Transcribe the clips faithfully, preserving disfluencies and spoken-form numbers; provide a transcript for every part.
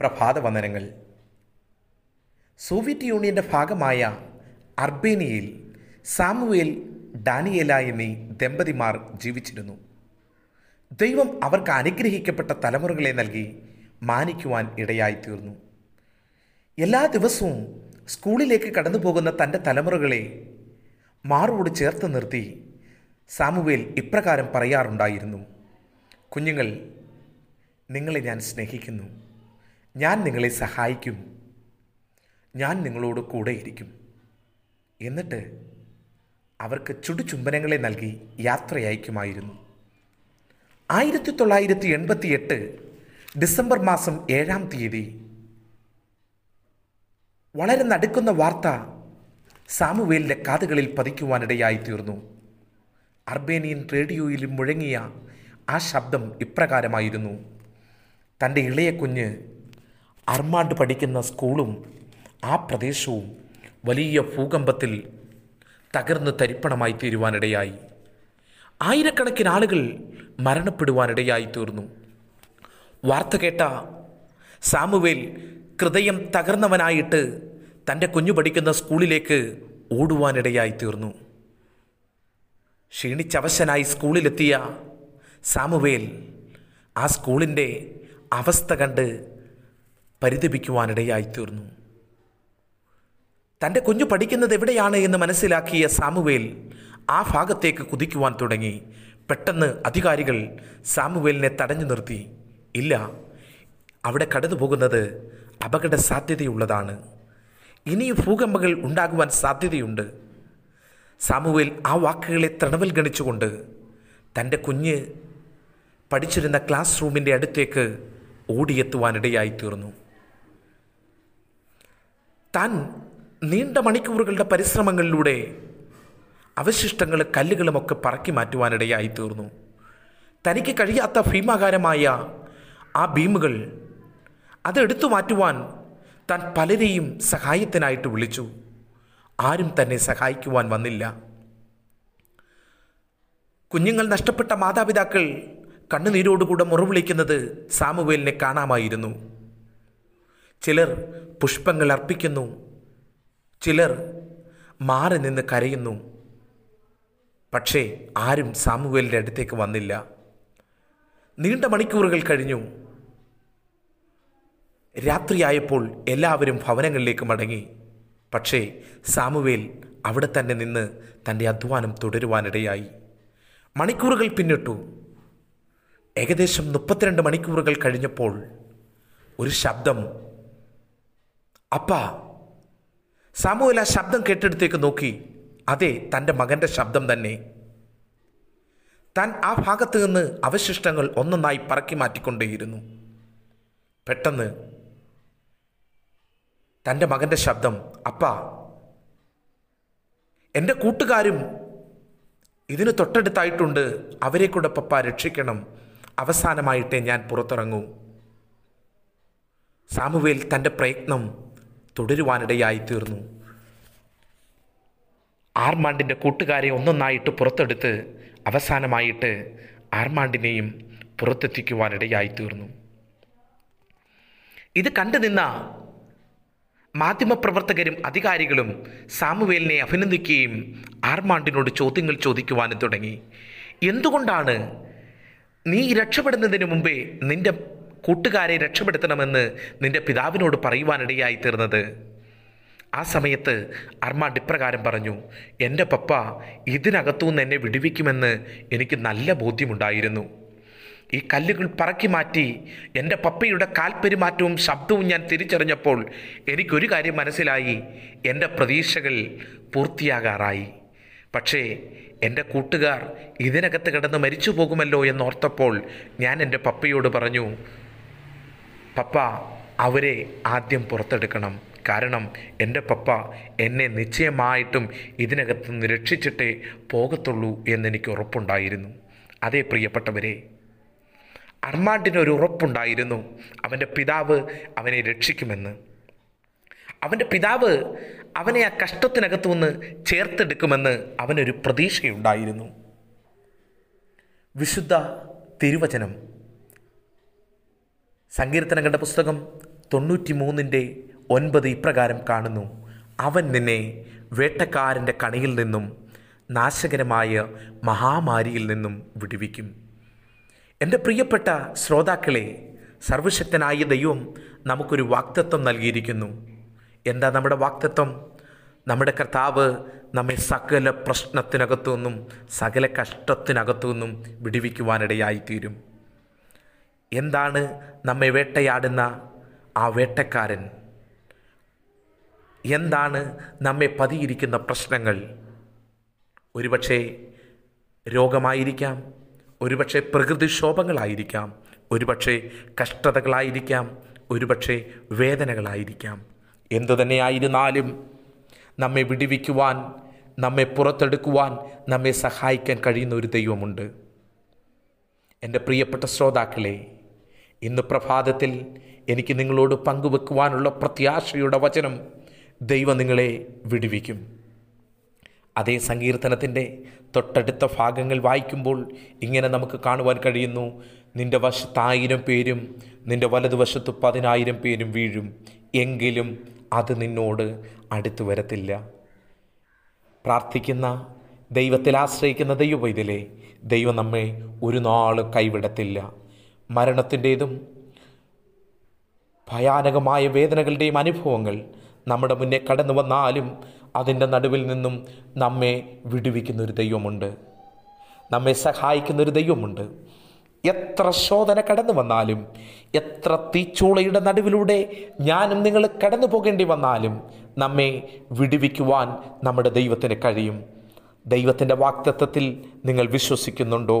പ്രഭാത വന്ദനങ്ങൾ. സോവിയറ്റ് യൂണിയൻ്റെ ഭാഗമായ അർമേനിയയിൽ സാമുവേൽ, ഡാനിയേല എന്നീ ദമ്പതിമാർ ജീവിച്ചിരുന്നു. ദൈവം അവർക്ക് അനുഗ്രഹിക്കപ്പെട്ട തലമുറകളെ നൽകി മാനിക്കുവാൻ ഇടയായിത്തീർന്നു. എല്ലാ ദിവസവും സ്കൂളിലേക്ക് കടന്നു പോകുന്ന തൻ്റെ തലമുറകളെ മാറോട് ചേർത്ത് നിർത്തി സാമുവേൽ ഇപ്രകാരം പറയാറുണ്ടായിരുന്നു: കുഞ്ഞുങ്ങൾ, നിങ്ങളെ ഞാൻ സ്നേഹിക്കുന്നു, ഞാൻ നിങ്ങളെ സഹായിക്കും, ഞാൻ നിങ്ങളോട് കൂടെയിരിക്കും. എന്നിട്ട് അവർക്ക് ചുടുചുംബനങ്ങളെ നൽകി യാത്രയയക്കുമായിരുന്നു. ആയിരത്തി തൊള്ളായിരത്തി എൺപത്തി എട്ട് ഡിസംബർ മാസം ഏഴാം തീയതി വളരെ നടുക്കുന്ന വാർത്ത സാമുവേലിൻ്റെ കാതുകളിൽ പതിക്കുവാനിടയായിത്തീർന്നു. അർമേനിയൻ റേഡിയോയിൽ മുഴങ്ങിയ ആ ശബ്ദം ഇപ്രകാരമായിരുന്നു: തൻ്റെ ഇളയ കുഞ്ഞ് അർമാണ്ട് പഠിക്കുന്ന സ്കൂളും ആ പ്രദേശവും വലിയ ഭൂകമ്പത്തിൽ തകർന്ന് തരിപ്പണമായി തീരുവാനിടയായി. ആയിരക്കണക്കിന് ആളുകൾ മരണപ്പെടുവാനിടയായിത്തീർന്നു. വാർത്ത കേട്ട സാമുവേൽ ഹൃദയം തകർന്നവനായിട്ട് തൻ്റെ കുഞ്ഞു പഠിക്കുന്ന സ്കൂളിലേക്ക് ഓടുവാനിടയായിത്തീർന്നു. ക്ഷീണിച്ചവശനായി സ്കൂളിലെത്തിയ സാമുവേൽ ആ സ്കൂളിൻ്റെ അവസ്ഥ കണ്ട് പരിതപിക്കുവാനിടയായിത്തീർന്നു. തൻ്റെ കുഞ്ഞു പഠിക്കുന്നത് എവിടെയാണ് എന്ന് മനസ്സിലാക്കിയ സാമുവേൽ ആ ഭാഗത്തേക്ക് കുതിക്കുവാൻ തുടങ്ങി. പെട്ടെന്ന് അധികാരികൾ സാമുവേലിനെ തടഞ്ഞു നിർത്തി. ഇല്ല, അവിടെ കടന്നു പോകുന്നത് അപകട സാധ്യതയുള്ളതാണ്, ഇനി ഭൂകമ്പങ്ങൾ ഉണ്ടാകുവാൻ സാധ്യതയുണ്ട്. സാമുവേൽ ആ വാക്കുകളെ തൃണവൽ ഗണിച്ചുകൊണ്ട് തൻ്റെ കുഞ്ഞ് പഠിച്ചിരുന്ന ക്ലാസ് റൂമിൻ്റെ അടുത്തേക്ക് ഓടിയെത്തുവാനിടയായിത്തീർന്നു. താൻ നീണ്ട മണിക്കൂറുകളുടെ പരിശ്രമങ്ങളിലൂടെ അവശിഷ്ടങ്ങൾ കല്ലുകളുമൊക്കെ പറക്കി മാറ്റുവാനിടയായിത്തീർന്നു. തനിക്ക് കഴിയാത്ത ഭീമാകാരമായ ആ ഭീമുകൾ അതെടുത്തു മാറ്റുവാൻ താൻ പലരെയും സഹായത്തിനായിട്ട് വിളിച്ചു. ആരും തന്നെ സഹായിക്കുവാൻ വന്നില്ല. കുഞ്ഞുങ്ങൾ നഷ്ടപ്പെട്ട മാതാപിതാക്കൾ കണ്ണുനീരോടുകൂടെ മുറവിളിക്കുന്നത് സാമുവേലിനെ കാണാമായിരുന്നു. ചിലർ പുഷ്പങ്ങൾ അർപ്പിക്കുന്നു, ചിലർ മാറി നിന്ന് കരയുന്നു. പക്ഷേ ആരും സാമുവേലിൻ്റെ അടുത്തേക്ക് വന്നില്ല. നീണ്ട മണിക്കൂറുകൾ കഴിഞ്ഞു. രാത്രിയായപ്പോൾ എല്ലാവരും ഭവനങ്ങളിലേക്ക് മടങ്ങി. പക്ഷേ സാമുവേൽ അവിടെ തന്നെ നിന്ന് തൻ്റെ അധ്വാനം തുടരുവാനിടയായി. മണിക്കൂറുകൾ പിന്നിട്ടു. ഏകദേശം മുപ്പത്തിരണ്ട് മണിക്കൂറുകൾ കഴിഞ്ഞപ്പോൾ ഒരു ശബ്ദം. അപ്പാ! സാമുവേൽ ആ ശബ്ദം കേട്ടെടുത്തേക്ക് നോക്കി. അതെ, തൻ്റെ മകൻ്റെ ശബ്ദം തന്നെ. താൻ ആ ഭാഗത്ത് നിന്ന് അവശിഷ്ടങ്ങൾ ഒന്നൊന്നായി പറക്കി മാറ്റിക്കൊണ്ടേയിരുന്നു. പെട്ടെന്ന് തൻ്റെ മകൻ്റെ ശബ്ദം: അപ്പാ, എൻ്റെ കൂട്ടുകാരും ഇതിന് തൊട്ടടുത്തായിട്ടുണ്ട്, അവരെ കൂടെ പപ്പാ രക്ഷിക്കണം, അവസാനമായിട്ടേ ഞാൻ പുറത്തിറങ്ങൂ. സാമുവേൽ തൻ്റെ പ്രയത്നം തുടരുവാനിടയായിത്തീർന്നു. ആർമാണ്ടിൻ്റെ കൂട്ടുകാരെ ഒന്നൊന്നായിട്ട് പുറത്തെടുത്ത് അവസാനമായിട്ട് ആർമാണ്ടിനെയും പുറത്തെത്തിക്കുവാനിടയായിത്തീർന്നു. ഇത് കണ്ടു നിന്ന മാധ്യമപ്രവർത്തകരും അധികാരികളും സാമുവേലിനെ അഭിനന്ദിക്കുകയും ആർമാണ്ടിനോട് ചോദ്യങ്ങൾ ചോദിക്കുവാനും തുടങ്ങി. എന്തുകൊണ്ടാണ് നീ രക്ഷപ്പെടുന്നതിന് മുമ്പേ നിൻ്റെ കൂട്ടുകാരെ രക്ഷപ്പെടുത്തണമെന്ന് നിൻ്റെ പിതാവിനോട് പറയുവാനിടയായിത്തീർന്നത്? ആ സമയത്ത് അർമാണ്ട് ഇപ്രകാരം പറഞ്ഞു: എൻ്റെ പപ്പ ഇതിനകത്തുനിന്ന് എന്നെ വിടുവിക്കുമെന്ന് എനിക്ക് നല്ല ബോധ്യമുണ്ടായിരുന്നു. ഈ കല്ലുകൾ പറക്കി മാറ്റി എൻ്റെ പപ്പയുടെ കാൽപെരുമാറ്റവും ശബ്ദവും ഞാൻ തിരിച്ചറിഞ്ഞപ്പോൾ എനിക്കൊരു കാര്യം മനസ്സിലായി: എൻ്റെ പ്രതീക്ഷകൾ പൂർത്തിയാകാറായി. പക്ഷേ എൻ്റെ കൂട്ടുകാർ ഇതിനകത്ത് കിടന്ന് മരിച്ചു പോകുമല്ലോ എന്നോർത്തപ്പോൾ ഞാൻ എൻ്റെ പപ്പയോട് പറഞ്ഞു, പപ്പ, അവരെ ആദ്യം പുറത്തെടുക്കണം, കാരണം എൻ്റെ പപ്പ എന്നെ നിശ്ചയമായിട്ടും ഇതിനകത്ത് നിന്ന് രക്ഷിച്ചിട്ടേ പോകത്തുള്ളൂ എന്നെനിക്ക് ഉറപ്പുണ്ടായിരുന്നു. അതേ പ്രിയപ്പെട്ടവരെ, അർമാണ്ടിനൊരു ഉറപ്പുണ്ടായിരുന്നു, അവൻ്റെ പിതാവ് അവനെ രക്ഷിക്കുമെന്ന്. അവൻ്റെ പിതാവ് അവനെ ആ കഷ്ടത്തിനകത്തു നിന്ന് ചേർത്തെടുക്കുമെന്ന് അവനൊരു പ്രതീക്ഷയുണ്ടായിരുന്നു. വിശുദ്ധ തിരുവചനം സങ്കീർത്തനങ്ങളുടെ പുസ്തകം തൊണ്ണൂറ്റി മൂന്നിൻ്റെ ഒൻപത് ഇപ്രകാരം കാണുന്നു: അവൻ നിന്നെ വേട്ടക്കാരൻ്റെ കണിയിൽ നിന്നും നാശകരമായ മഹാമാരിയിൽ നിന്നും വിടുവിക്കും. എൻ്റെ പ്രിയപ്പെട്ട ശ്രോതാക്കളെ, സർവശക്തനായ ദൈവം നമുക്കൊരു വാഗ്ദത്തം നൽകിയിരിക്കുന്നു. എന്താ നമ്മുടെ വാഗ്ദത്തം? നമ്മുടെ കർത്താവ് നമ്മെ സകല പ്രശ്നത്തിനകത്തു നിന്നും സകല കഷ്ടത്തിനകത്തു നിന്നും വിടുവിക്കുവാനിടയായിത്തീരും. എന്താണ് നമ്മെ വേട്ടയാടുന്ന ആ വേട്ടക്കാരൻ? എന്താണ് നമ്മെ പതിയിരിക്കുന്ന പ്രശ്നങ്ങൾ? ഒരുപക്ഷെ രോഗമായിരിക്കാം, ഒരുപക്ഷെ പ്രകൃതിക്ഷോഭങ്ങളായിരിക്കാം, ഒരുപക്ഷെ കഷ്ടതകളായിരിക്കാം, ഒരുപക്ഷെ വേദനകളായിരിക്കാം. എന്തു തന്നെയായിരുന്നാലും നമ്മെ വിടുവിക്കുവാൻ, നമ്മെ പുറത്തെടുക്കുവാൻ, നമ്മെ സഹായിക്കാൻ കഴിയുന്ന ഒരു ദൈവമുണ്ട്. എൻ്റെ പ്രിയപ്പെട്ട ശ്രോതാക്കളെ, ഇന്ന് പ്രഭാതത്തിൽ എനിക്ക് നിങ്ങളോട് പങ്കുവെക്കുവാനുള്ള പ്രത്യാശയുടെ വചനം: ദൈവം നിങ്ങളെ വിടുവിക്കും. അതേ സങ്കീർത്തനത്തിൻ്റെ തൊട്ടടുത്ത ഭാഗങ്ങൾ വായിക്കുമ്പോൾ ഇങ്ങനെ നമുക്ക് കാണുവാൻ കഴിയുന്നു: നിൻ്റെ വശത്ത് ആയിരം പേരും നിൻ്റെ വലതുവശത്ത് പതിനായിരം പേരും വീഴും, എങ്കിലും അത് നിന്നോട് അടുത്തു വരത്തില്ല. പ്രാർത്ഥിക്കുന്ന ദൈവത്തിൽ ആശ്രയിക്കുന്ന ദൈവവൈദ്യലേ, ദൈവം നമ്മെ ഒരു നാളും കൈവിടത്തില്ല. മരണത്തിൻ്റേതും ഭയാനകമായ വേദനകളുടെയും അനുഭവങ്ങൾ നമ്മുടെ മുന്നേ കടന്നു വന്നാലും അതിൻ്റെ നടുവിൽ നിന്നും നമ്മെ വിടുവിക്കുന്നൊരു ദൈവമുണ്ട്, നമ്മെ സഹായിക്കുന്നൊരു ദൈവമുണ്ട്. എത്ര ശോധന കടന്നു വന്നാലും, എത്ര തീച്ചൂളയുടെ നടുവിലൂടെ ഞാനും നിങ്ങൾ കടന്നു പോകേണ്ടി വന്നാലും നമ്മെ വിടുവിക്കുവാൻ നമ്മുടെ ദൈവത്തിന് കഴിയും. ദൈവത്തിൻ്റെ വാഗ്ദത്തത്തിൽ നിങ്ങൾ വിശ്വസിക്കുന്നുണ്ടോ?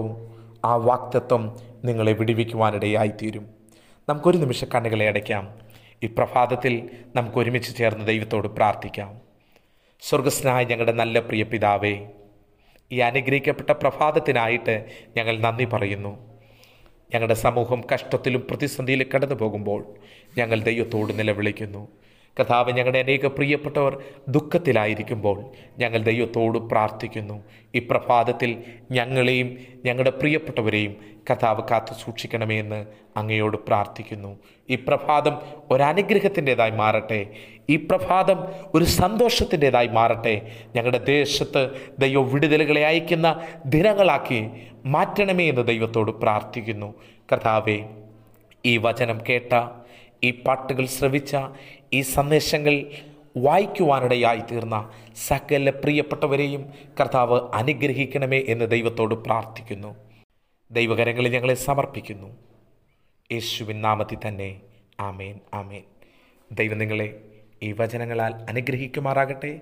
ആ വാഗ്ദത്തം നിങ്ങളെ വിടുവിക്കുവാനിടയായിത്തീരും. നമുക്കൊരു നിമിഷം കണ്ണുകളെ അടയ്ക്കാം. ഈ പ്രഭാതത്തിൽ നമുക്ക് ഒരുമിച്ച് ചേർന്ന് ദൈവത്തോട് പ്രാർത്ഥിക്കാം. സ്വർഗസ്നായ ഞങ്ങളുടെ നല്ല പ്രിയ പിതാവേ, ഈ അനുഗ്രഹിക്കപ്പെട്ട പ്രഭാതത്തിനായിട്ട് ഞങ്ങൾ നന്ദി പറയുന്നു. ഞങ്ങളുടെ സമൂഹം കഷ്ടത്തിലും പ്രതിസന്ധിയിലും കടന്നു പോകുമ്പോൾ ഞങ്ങൾ ദൈവത്തോട് നിലവിളിക്കുന്നു. കർത്താവ്, ഞങ്ങളുടെ അനേക പ്രിയപ്പെട്ടവർ ദുഃഖത്തിലായിരിക്കുമ്പോൾ ഞങ്ങൾ ദൈവത്തോട് പ്രാർത്ഥിക്കുന്നു. ഈ പ്രഭാതത്തിൽ ഞങ്ങളെയും ഞങ്ങളുടെ പ്രിയപ്പെട്ടവരെയും കർത്താവ് കാത്തു സൂക്ഷിക്കണമേ എന്ന് അങ്ങയോട് പ്രാർത്ഥിക്കുന്നു. ഈ പ്രഭാതം ഒരനുഗ്രഹത്തിൻ്റേതായി മാറട്ടെ. ഈ പ്രഭാതം ഒരു സന്തോഷത്തിൻ്റേതായി മാറട്ടെ. ഞങ്ങളുടെ ദേശത്ത് ദൈവ വിടുതലുകളെ അയക്കുന്ന ദിനങ്ങളാക്കി മാറ്റണമേ എന്ന് ദൈവത്തോട് പ്രാർത്ഥിക്കുന്നു. കർത്താവേ, ഈ വചനം കേട്ട, ഈ പാട്ടുകൾ ശ്രവിച്ച, ഈ സന്ദേശങ്ങൾ വായിക്കുവാനിടയായി തീർന്ന സകല പ്രിയപ്പെട്ടവരെയും കർത്താവ് അനുഗ്രഹിക്കണമേ എന്ന് ദൈവത്തോട് പ്രാർത്ഥിക്കുന്നു. ദൈവകരങ്ങളിൽ ഞങ്ങളെ സമർപ്പിക്കുന്നു. യേശുവിൻ നാമത്തിൽ തന്നെ ആമേൻ, ആമേൻ. ദൈവം നിങ്ങളെ ഈ വചനങ്ങളാൽ അനുഗ്രഹിക്കുമാറാകട്ടെ.